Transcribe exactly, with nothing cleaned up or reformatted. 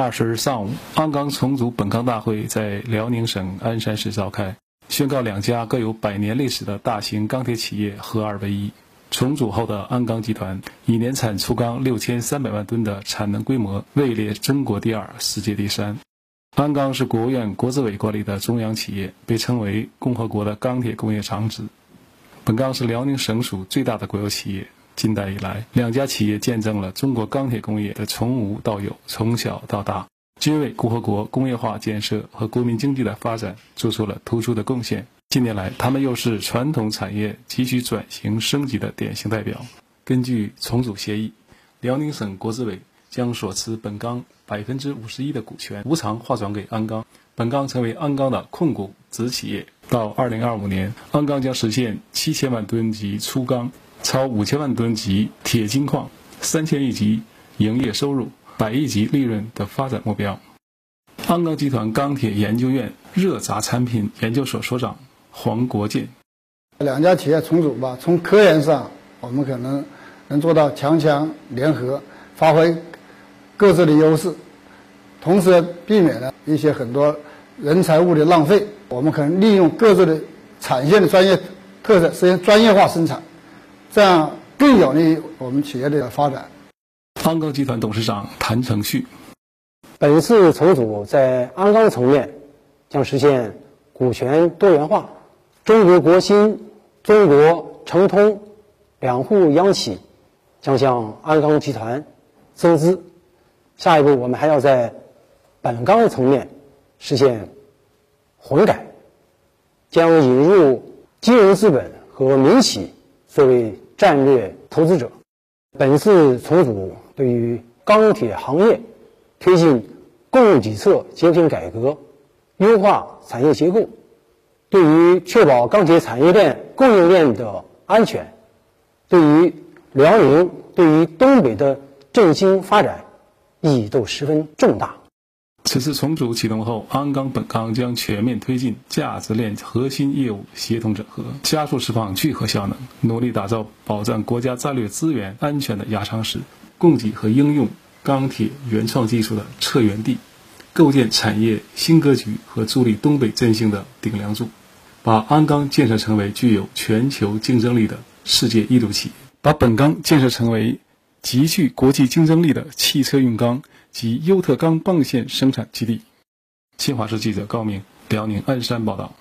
二十日上午，鞍钢重组本钢大会在辽宁省鞍山市召开，宣告两家各有百年历史的大型钢铁企业合二为一。重组后的鞍钢集团以年产粗钢六千三百万吨的产能规模位列中国第二、世界第三。鞍钢是国务院国资委管理的中央企业，被称为共和国的钢铁工业长子。本钢是辽宁省属最大的国有企业。近代以来，两家企业见证了中国钢铁工业的从无到有、从小到大，均为共和国工业化建设和国民经济的发展做出了突出的贡献。近年来，他们又是传统产业急需转型升级的典型代表。根据重组协议，辽宁省国资委将所持本钢 百分之五十一 的股权无偿划转给鞍钢，本钢成为鞍钢的控股子企业。到二零二五年，鞍钢将实现七千万吨级粗钢、超五千万吨级铁金矿、三千亿级营业收入、百亿级利润的发展目标。鞍钢集团钢铁研究院热轧产品研究所所长黄国建：两家企业重组吧，从科研上我们可能能做到强强联合，发挥各自的优势，同时避免了一些很多人财物的浪费。我们可能利用各自的产线的专业特色，实现专业化生产，这样更有利于我们企业的发展。鞍钢集团董事长谭承旭：本次重组在鞍钢层面将实现股权多元化，中国国新、中国成通两户央企将向鞍钢集团增资。下一步，我们还要在本钢层面实现混改，将引入金融资本和民企作为战略投资者。本次重组对于钢铁行业推进供给侧结构性改革，优化产业结构，对于确保钢铁产业链供应链的安全，对于辽宁、对于东北的振兴发展意义都十分重大。此次重组启动后，鞍钢本钢将全面推进价值链核心业务协同整合，加速释放聚合效能，努力打造保障国家战略资源安全的压舱石，供给和应用钢铁原创技术的策源地，构建产业新格局和助力东北振兴的顶梁柱，把鞍钢建设成为具有全球竞争力的世界一流企业，把本钢建设成为极具国际竞争力的汽车用钢及优特钢棒线生产基地。新华社记者高明，辽宁鞍山报道。